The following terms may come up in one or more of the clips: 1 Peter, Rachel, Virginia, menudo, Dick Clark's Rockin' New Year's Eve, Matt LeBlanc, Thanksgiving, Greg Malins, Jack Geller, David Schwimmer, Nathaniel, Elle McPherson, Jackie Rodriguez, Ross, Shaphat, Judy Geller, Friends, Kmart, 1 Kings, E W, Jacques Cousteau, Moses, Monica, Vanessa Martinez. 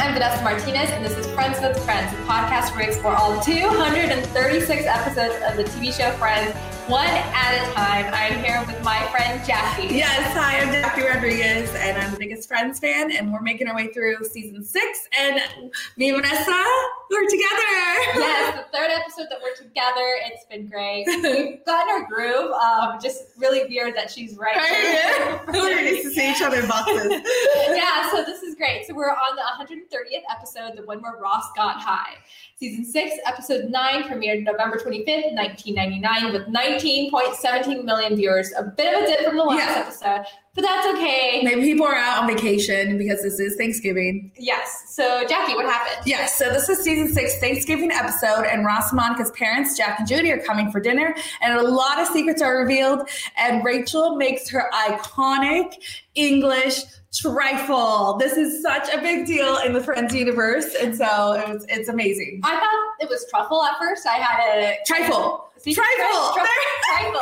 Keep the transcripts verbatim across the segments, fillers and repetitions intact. I'm Vanessa Martinez, and this is Friends with Friends, a podcast where we explore all two hundred thirty-six episodes of the T V show Friends, one at a time. I'm here with my friend Jackie. Yes, hi, I'm Jackie Rodriguez, and I'm the biggest Friends fan, and we're making our way through season six, and me and Vanessa, we're together. Yes, the third episode that we're together. It's been great. We've gotten our groove. Um, just really weird that she's right. Right. We're used to see each other in boxes. Yeah, so this is great. So we're on the one hundred thirtieth episode, the one where Ross got high. Season six, episode nine, premiered November twenty-fifth, nineteen ninety-nine, with nineteen point one seven million viewers. A bit of a dip from the last yeah. episode, but that's okay. Maybe people are out on vacation because this is Thanksgiving. Yes. So, Jackie, what happened? Yes. So this is season six Thanksgiving episode, and Ross and Monica's parents, Jack and Judy, are coming for dinner, and a lot of secrets are revealed, and Rachel makes her iconic English trifle. This is such a big deal in the Friends universe, and so it was, it's amazing. I thought it was truffle at first. I had a trifle. See, trifle. Trifle. Trifle.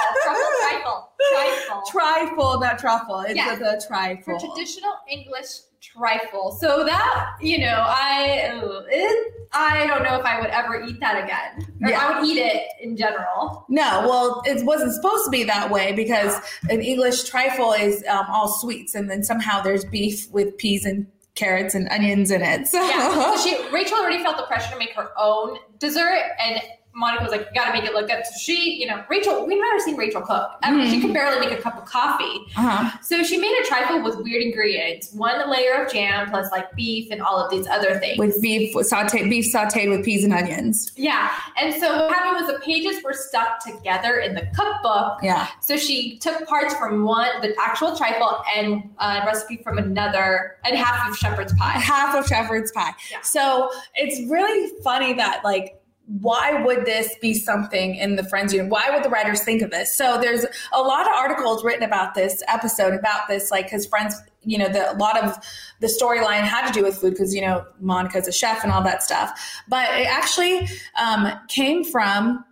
Trifle. Trifle. Trifle, not truffle. It's yeah. a, a trifle. For traditional English trifle. So that, you know, I it, I don't know if I would ever eat that again. Or yeah. I would eat it in general. No, well, it wasn't supposed to be that way because yeah. an English trifle is um, all sweets, and then somehow there's beef with peas and carrots and onions in it. So, yeah. so she, Rachel already felt the pressure to make her own dessert, and Monica was like, you gotta make it look good. So she, you know, Rachel, we've never seen Rachel cook. I mean, mm. she could barely make a cup of coffee. Uh-huh. So she made a trifle with weird ingredients. One layer of jam plus like beef and all of these other things. With beef, with saute, beef sauteed with peas and onions. Yeah. And so what happened was the pages were stuck together in the cookbook. Yeah. So she took parts from one, the actual trifle, and a recipe from another, and half of shepherd's pie. Half of shepherd's pie. Yeah. So it's really funny that like, why would this be something in the Friends universe? Why would the writers think of this? So there's a lot of articles written about this episode, about this, like, because Friends, you know, the, a lot of the storyline had to do with food because, you know, Monica's a chef and all that stuff. But it actually um, came from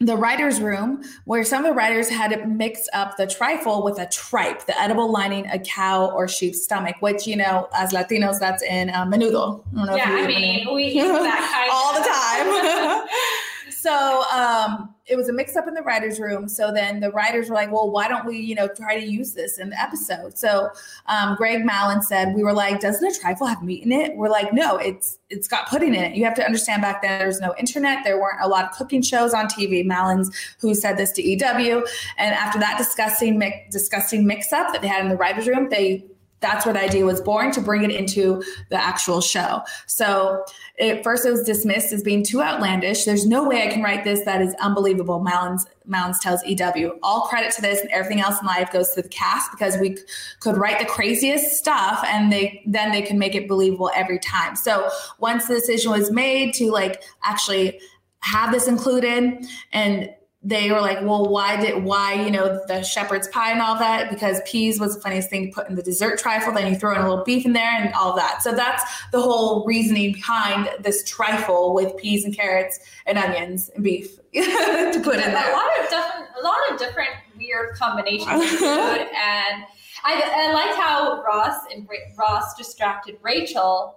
the writer's room, where some of the writers had to mix up the trifle with a tripe, the edible lining a cow or sheep's stomach, which, you know, as Latinos, that's in uh, menudo. I don't know yeah, if you I mean, menudo. We eat that kind all of. The time. So um, it was a mix up in the writer's room. So then the writers were like, well, why don't we, you know, try to use this in the episode? So um, Greg Malins said, we were like, doesn't a trifle have meat in it? We're like, no, it's it's got pudding in it. You have to understand back then there was no internet. There weren't a lot of cooking shows on T V. Malins, who said this to E W. And after that disgusting, mi- disgusting mix up that they had in the writer's room, they that's where the idea was born, to bring it into the actual show. So at first it was dismissed as being too outlandish. There's no way I can write this. That is unbelievable. Malins, Malins tells E W, all credit to this and everything else in life goes to the cast, because we c- could write the craziest stuff and they then they can make it believable every time. So once the decision was made to like actually have this included, and they were like, well, why did, why, you know, the shepherd's pie and all that? Because peas was the funniest thing to put in the dessert trifle. Then you throw in a little beef in there and all that. So that's the whole reasoning behind this trifle with peas and carrots and onions and beef to put yeah, in there. A lot of different, a lot of different weird combinations of food. And I, I liked how Ross and Ross distracted Rachel.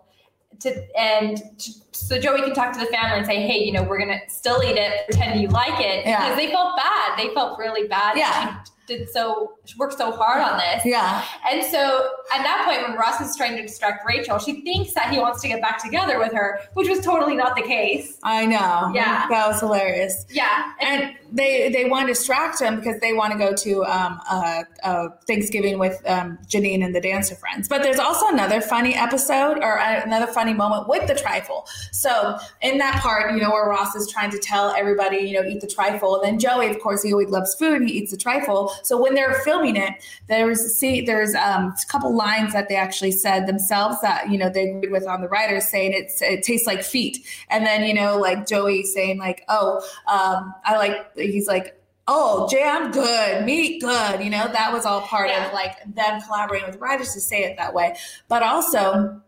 To, and to, so Joey can talk to the family and say, hey, you know, we're going to still eat it, pretend you like it. Yeah. Because they felt bad. They felt really bad. Yeah. She did so, she worked so hard on this. Yeah. And so at that point, when Ross is trying to distract Rachel, she thinks that he wants to get back together with her, which was totally not the case. I know. Yeah. That was hilarious. Yeah. And, and they, they want to distract him because they want to go to um, uh, uh, Thanksgiving with um, Janine and the Dancer Friends. But there's also another funny episode, or another funny moment with the trifle. So in that part, you know, where Ross is trying to tell everybody, you know, eat the trifle. And then Joey, of course, he always loves food. He eats the trifle. So when they're filming it, there's, see, there's um, a couple lines that they actually said themselves that, you know, they agreed with on the writers, saying it's, it tastes like feet. And then, you know, like Joey saying like, oh, um, I like... He's like, oh, jam good, meat good. You know, that was all part yeah. of like them collaborating with writers to say it that way. But also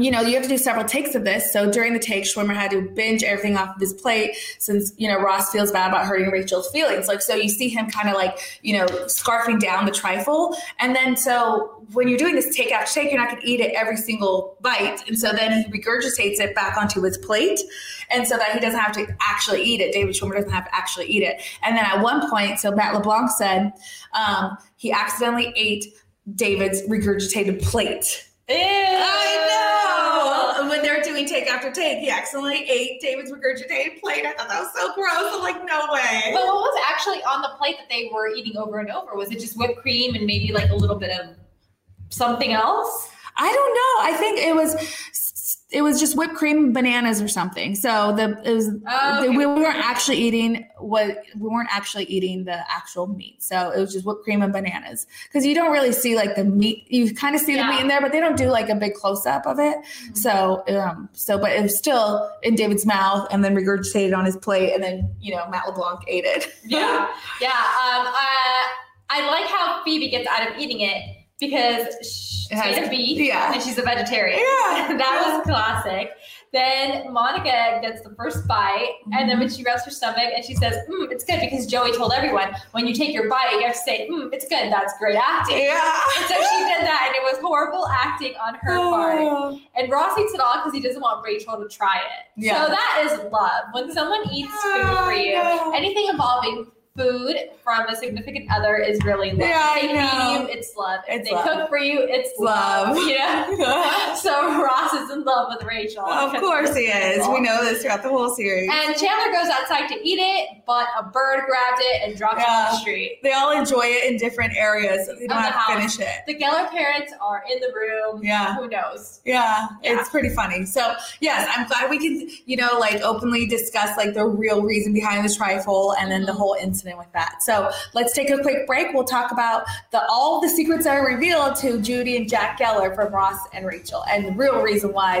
you know, you have to do several takes of this. So during the take, Schwimmer had to binge everything off of his plate since, you know, Ross feels bad about hurting Rachel's feelings. Like, so you see him kind of like, you know, scarfing down the trifle. And then so when you're doing this take after take, you're not going to eat it every single bite. And so then he regurgitates it back onto his plate. And so that he doesn't have to actually eat it. David Schwimmer doesn't have to actually eat it. And then at one point, so Matt LeBlanc said um, he accidentally ate David's regurgitated plate. Ew. I know. When they're doing take after take, he accidentally ate David's regurgitated plate. I thought that was so gross. I'm like, no way. But what was actually on the plate that they were eating over and over? Was it just whipped cream and maybe like a little bit of something else? I don't know. I think it was it was just whipped cream and bananas or something. So the it was oh, okay. we weren't actually eating what we weren't actually eating the actual meat. So it was just whipped cream and bananas, because you don't really see like the meat. You kind of see yeah. the meat in there, but they don't do like a big close up of it. Mm-hmm. So um, so but it was still in David's mouth and then regurgitated on his plate, and then you know Matt LeBlanc ate it. yeah, yeah. Um, uh, I like how Phoebe gets out of eating it, because she's a beef yeah. and she's a vegetarian. Yeah. That yeah. was classic. Then Monica gets the first bite, mm-hmm. and then when she rubs her stomach and she says, mm, it's good, because Joey told everyone, when you take your bite, you have to say, mm, it's good. That's great acting. Yeah. And so she did that, and it was horrible acting on her oh. part. And Ross eats it all because he doesn't want Rachel to try it. Yeah. So that is love. When someone eats food for you, oh, no. anything involving food from a significant other is really love. Yeah, if they feed you, it's love. If it's they love. cook for you, it's love. love. Yeah. So Ross is in love with Rachel. Of course he is. We know this throughout the whole series. And Chandler goes outside to eat it, but a bird grabbed it and dropped yeah. it on the street. They all enjoy it in different areas. So they don't have to finish it. The Geller parents are in the room. Yeah. Who knows? Yeah. yeah. It's pretty funny. So yes, I'm glad we can, you know, like openly discuss like the real reason behind the trifle and then the whole incident with that. So let's take a quick break. We'll talk about the all the secrets that are revealed to Judy and Jack Geller from Ross and Rachel, and the real reason why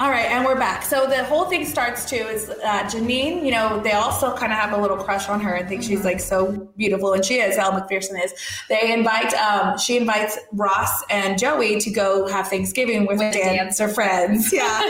All right, and we're back. So the whole thing starts too is uh, Janine, you know, they also kind of have a little crush on her and think she's like so beautiful, and she is. Elle McPherson is. They invite, um, she invites Ross and Joey to go have Thanksgiving with, with dance or friends. Yeah.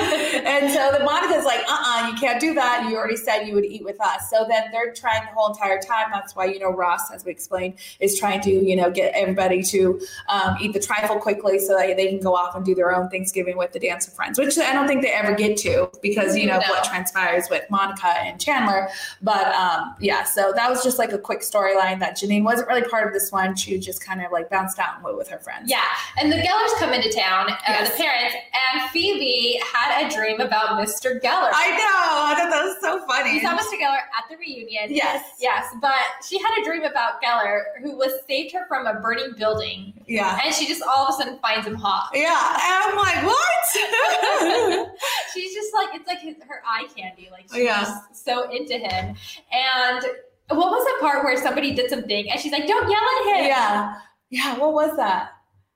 And so the Monica's like, uh-uh, you can't do that. You already said you would eat with us. So then they're trying the whole entire time. That's why, you know, Ross, as we explained, is trying to, you know, get everybody to um, eat the trifle quickly so that they can go off and do their own Thanksgiving with the dance of friends, which I don't think they ever get to, because you know no. what transpires with Monica and Chandler. But um yeah, so that was just like a quick storyline that Janine wasn't really part of this one. She just kind of like bounced out and went with her friends. Yeah, and the Gellers come into town, uh, yes. the parents, and Phoebe had a dream about Mister Geller. I know, I thought that was so funny. We saw Mister Geller at the reunion. Yes, yes, but she had a dream about Geller, who was saved her from a burning building. Yeah, and she just all of a sudden finds him hot. Yeah, and I'm like, what? She's just like, it's like his, her eye candy. Like she's yeah. just so into him. And what was the part where somebody did something and she's like, don't yell at him? Yeah. Yeah. What was that?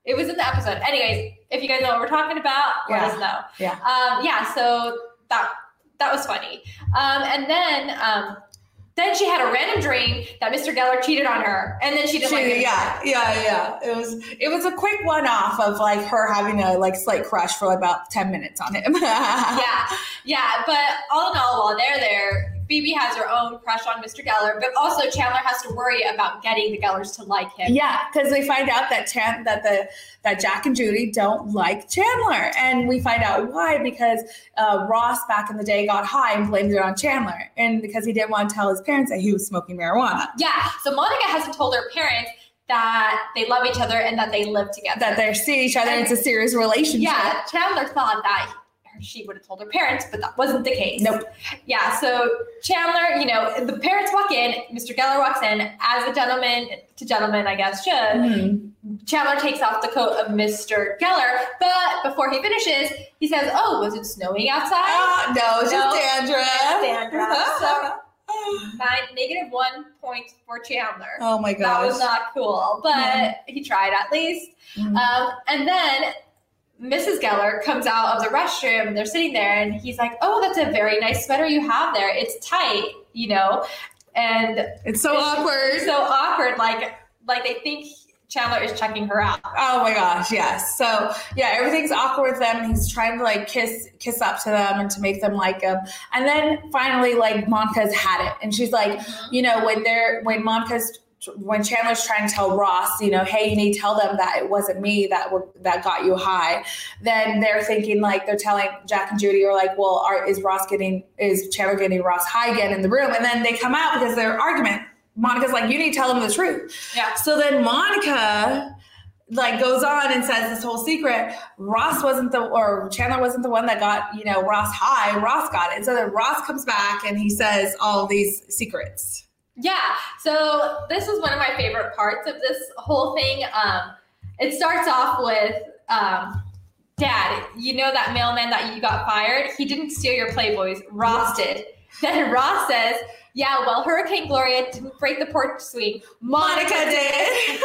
It was in the episode. Anyways, if you guys know what we're talking about, yeah. let us know. Yeah. Um, yeah. So that, that was funny. Um, and then, um, Then she had a random dream that Mister Geller cheated on her, and then she just she, like yeah, yeah, yeah. It was it was a quick one off of like her having a like slight crush for about ten minutes on him. yeah, yeah. But all in all, while they're there, Phoebe has her own crush on Mister Geller, but also Chandler has to worry about getting the Gellers to like him. Yeah, because we find out that Chan- that the that Jack and Judy don't like Chandler, and we find out why, because uh, Ross back in the day got high and blamed it on Chandler, and because he didn't want to tell his parents that he was smoking marijuana. Yeah, so Monica hasn't told her parents that they love each other and that they live together. That they see each other, and it's a serious relationship. Yeah, Chandler thought that she would have told her parents, but that wasn't the case. Nope. Yeah, so Chandler, you know, the parents walk in, Mister Geller walks in, as a gentleman to gentleman, I guess, should. Mm-hmm. Chandler takes off the coat of Mister Geller, but before he finishes, he says, oh, was it snowing outside? Uh, no, it's no, just dandruff. It's dandruff. So, negative one point for Chandler. Oh my gosh. That was not cool, but mm. he tried at least. Mm. Um, and then Missus Geller comes out of the restroom and they're sitting there and he's like, oh, that's a very nice sweater you have there. It's tight, you know, and it's so it's awkward. So awkward. Like, like they think Chandler is checking her out. Oh my gosh. Yes. So yeah, everything's awkward with them. He's trying to like kiss, kiss up to them and to make them like him. And then finally, like Monica's had it. And she's like, you know, when they're, when Monica's, when Chandler's trying to tell Ross, you know, hey, you need to tell them that it wasn't me that were, that got you high. Then they're thinking like, they're telling Jack and Judy are like, well, are, is Ross getting, is Chandler getting Ross high again in the room? And then they come out because their argument, Monica's like, you need to tell them the truth. Yeah. So then Monica like goes on and says this whole secret. Ross wasn't the, or Chandler wasn't the one that got, you know, Ross high. Ross got it. And so then Ross comes back and he says all these secrets. Yeah, so this is one of my favorite parts of this whole thing. Um, it starts off with, um, Dad, you know that mailman that you got fired? He didn't steal your Playboys. Ross did. Then Ross says, yeah, well, Hurricane Gloria didn't break the porch swing. Monica did.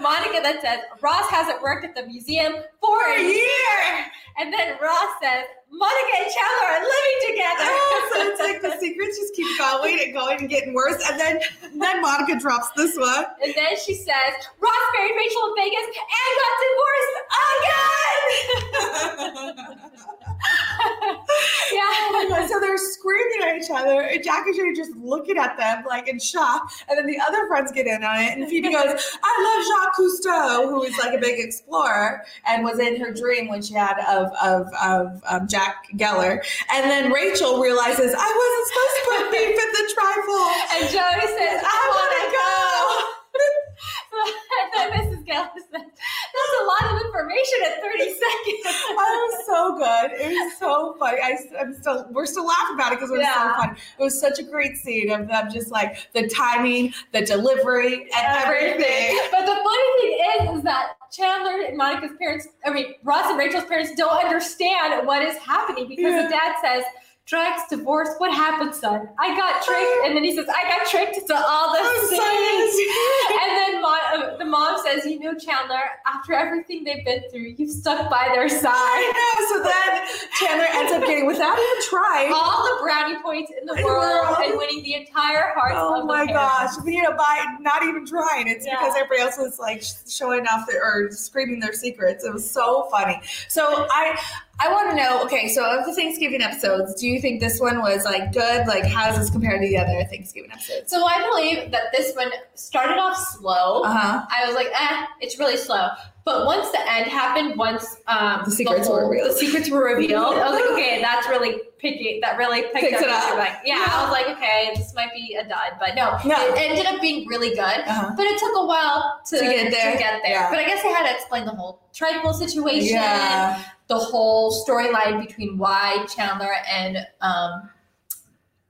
Monica then says, Ross hasn't worked at the museum for, for a year. year. And then Ross says, Monica and Chandler are living together. Oh, so it's like the secrets just keep going and going and getting worse. And then, and then Monica drops this one. And then she says, Ross married Rachel in Vegas and got divorced again. Yeah. So they're screaming at each other. And Jack and Judy just looking at them like in shock. And then the other friends get in on it. And Phoebe goes, I love Jacques Cousteau, who is like a big explorer and was in her dream when she had of, of, of um, Jack Geller. And then Rachel realizes, I wasn't supposed to put beef in the trifle. And Jody says, I, I want to go. And then Missus Geller says, that's a lot of information at thirty seconds. Oh, so good. It was so funny. I, I'm still, we're still laughing about it because it was yeah. so funny. It was such a great scene of them just like the timing, the delivery, and everything. everything. But the funny thing is, is that Chandler and Monica's parents, I mean, Ross and Rachel's parents don't understand what is happening because yeah. the dad says, drugs, divorce, what happened, son? I got tricked. And then he says, I got tricked to all the things. And then mom, the mom says, you know, Chandler, after everything they've been through, you've stuck by their side. I know. So then Chandler ends up getting, without even trying, all the brownie points in the world and winning the entire hearts oh of the parents. Oh my gosh. You know, by not even trying. It's yeah. because everybody else was like showing off their, or screaming their secrets. It was so funny. So I... I want to know, okay, so of the Thanksgiving episodes, do you think this one was, like, good? Like, how does this compare to the other Thanksgiving episodes? So I believe that this one started off slow. Uh-huh. I was like, eh, it's really slow. But once the end happened, once um, the, secrets the, whole, were the secrets were revealed, I was like, okay, that's really picky. That really picked Picks up. It up. Like, yeah, yeah, I was like, okay, this might be a dud. But no, no. It ended up being really good. Uh-huh. But it took a while to, to get there. To get there. Yeah. But I guess I had to explain the whole tribal situation. Yeah. The whole storyline between why Chandler and um,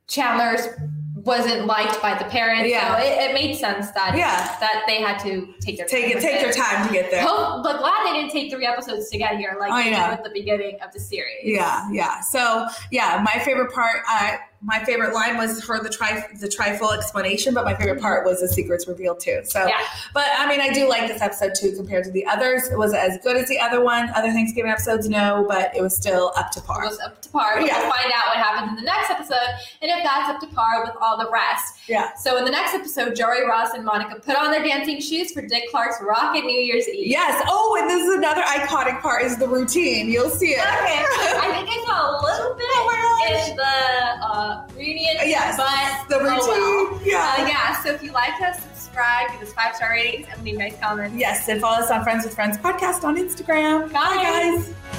Chandler's wasn't liked by the parents. Yeah. So it, it made sense that yeah. that they had to take their take time it, take it. their time to get there. Hope, but glad they didn't take three episodes to get here, like oh, they did at the beginning of the series. Yeah, yeah. So yeah, my favorite part. I, My favorite line was for the trif- the trifle explanation, but my favorite part was the secrets revealed too. So, yeah. But I mean, I do like this episode too compared to the others. It wasn't as good as the other one, other Thanksgiving episodes, no, but it was still up to par. It was up to par. Yeah. We'll find out what happens in the next episode, and if that's up to par with all the rest. Yeah. So in the next episode, Joey, Ross, and Monica put on their dancing shoes for Dick Clark's Rockin' New Year's Eve. Yes. Oh, and this is another iconic part: is the routine. You'll see it. Okay. I think I saw a little bit. Oh my God. in the uh, reunion. Yes, but the routine. Oh well. Yeah. Uh, yeah, so if you like us, subscribe, give us five star ratings, and leave nice comments. Yes, and follow us on Friends with Friends podcast on Instagram. Bye, Bye guys.